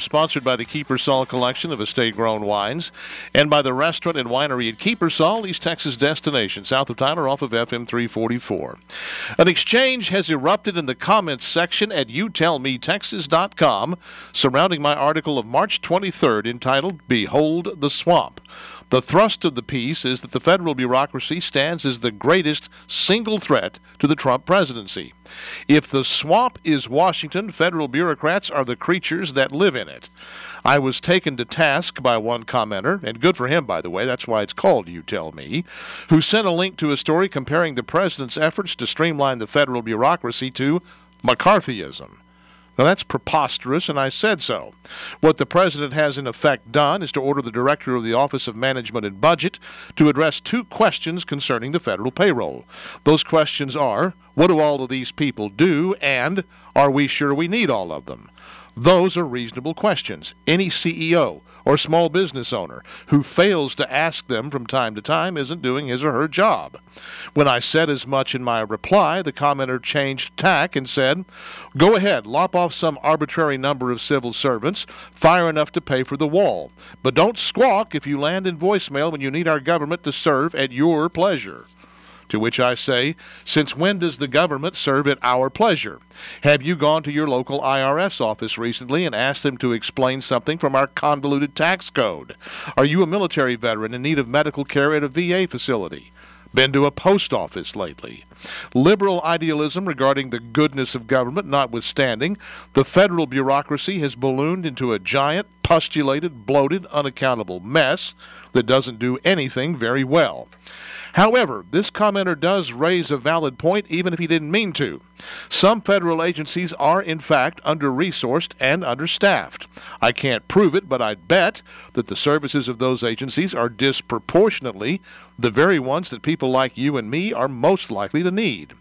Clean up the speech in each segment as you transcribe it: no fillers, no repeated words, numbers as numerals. Sponsored by the Keeper's Hall collection of estate-grown wines and by the restaurant and winery at Keeper's Hall, East Texas destination, south of Tyler, off of FM 344. An exchange has erupted in the comments section at utellmetexas.com surrounding my article of March 23rd entitled, Behold the Swamp. The thrust of the piece is that the federal bureaucracy stands as the greatest single threat to the Trump presidency. If the swamp is Washington, federal bureaucrats are the creatures that live in it. I was taken to task by one commenter, and good for him, by the way, that's why it's called You Tell Me, who sent a link to a story comparing the president's efforts to streamline the federal bureaucracy to McCarthyism. Now, that's preposterous, and I said so. What the president has in effect done is to order the director of the Office of Management and Budget to address two questions concerning the federal payroll. Those questions are, what do all of these people do, and are we sure we need all of them? Those are reasonable questions. Any CEO or small business owner who fails to ask them from time to time isn't doing his or her job. When I said as much in my reply, the commenter changed tack and said, go ahead, lop off some arbitrary number of civil servants, fire enough to pay for the wall. But don't squawk if you land in voicemail when you need our government to serve at your pleasure. To which I say, since when does the government serve at our pleasure? Have you gone to your local IRS office recently and asked them to explain something from our convoluted tax code? Are you a military veteran in need of medical care at a VA facility? Been to a post office lately? Liberal idealism regarding the goodness of government notwithstanding, the federal bureaucracy has ballooned into a giant, postulated, bloated, unaccountable mess that doesn't do anything very well. However, this commenter does raise a valid point, even if he didn't mean to. Some federal agencies are, in fact, under-resourced and understaffed. I can't prove it, but I'd bet that the services of those agencies are disproportionately the very ones that people like you and me are most likely to need.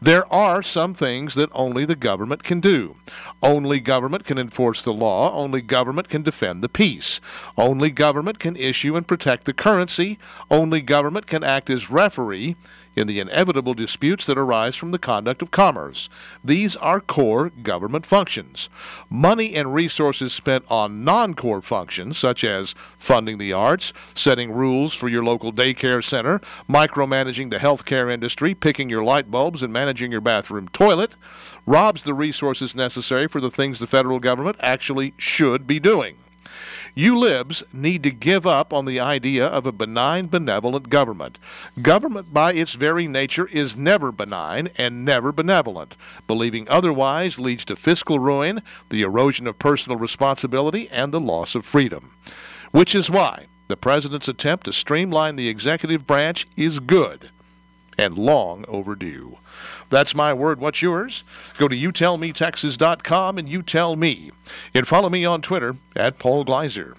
There are some things that only the government can do. Only government can enforce the law. Only government can defend the peace. Only government can issue and protect the currency. Only government can act as referee in the inevitable disputes that arise from the conduct of commerce. These are core government functions. Money and resources spent on non-core functions, such as funding the arts, setting rules for your local daycare center, micromanaging the healthcare industry, picking your light bulbs, and managing your bathroom toilet, robs the resources necessary for the things the federal government actually should be doing. You libs need to give up on the idea of a benign, benevolent government. Government, by its very nature, is never benign and never benevolent. Believing otherwise leads to fiscal ruin, the erosion of personal responsibility, and the loss of freedom. Which is why the president's attempt to streamline the executive branch is good and long overdue. That's my word. What's yours? Go to utellmetexas.com and you tell me. And follow me on Twitter at Paul Gleiser.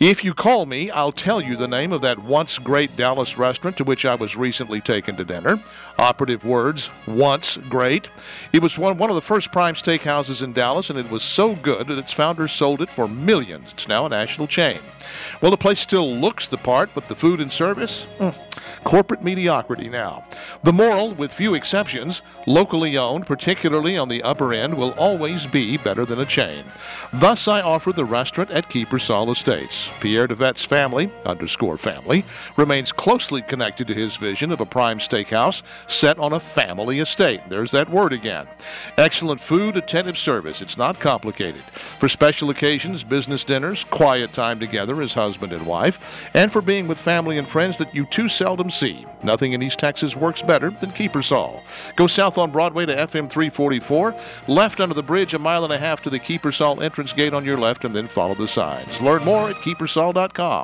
If you call me, I'll tell you the name of that once great Dallas restaurant to which I was recently taken to dinner. Operative words, once great. It was one of the first prime steakhouses in Dallas, and it was so good that its founder sold it for millions. It's now a national chain. Well, the place still looks the part, but the food and service? Corporate mediocrity now. The moral, with few exceptions, locally owned, particularly on the upper end, will always be better than a chain. Thus, I offer the restaurant at Keeper's Hall Estates. Pierre DeVette's family, _family, remains closely connected to his vision of a prime steakhouse set on a family estate. There's that word again. Excellent food, attentive service. It's not complicated. For special occasions, business dinners, quiet time together as husband and wife, and for being with family and friends that you too seldom see. Nothing in East Texas works better than Keeper's Hall. Go south on Broadway to FM 344, left under the bridge 1.5 miles to the Keeper's Hall entrance gate on your left, and then follow the signs. Learn more at keepersaw.com.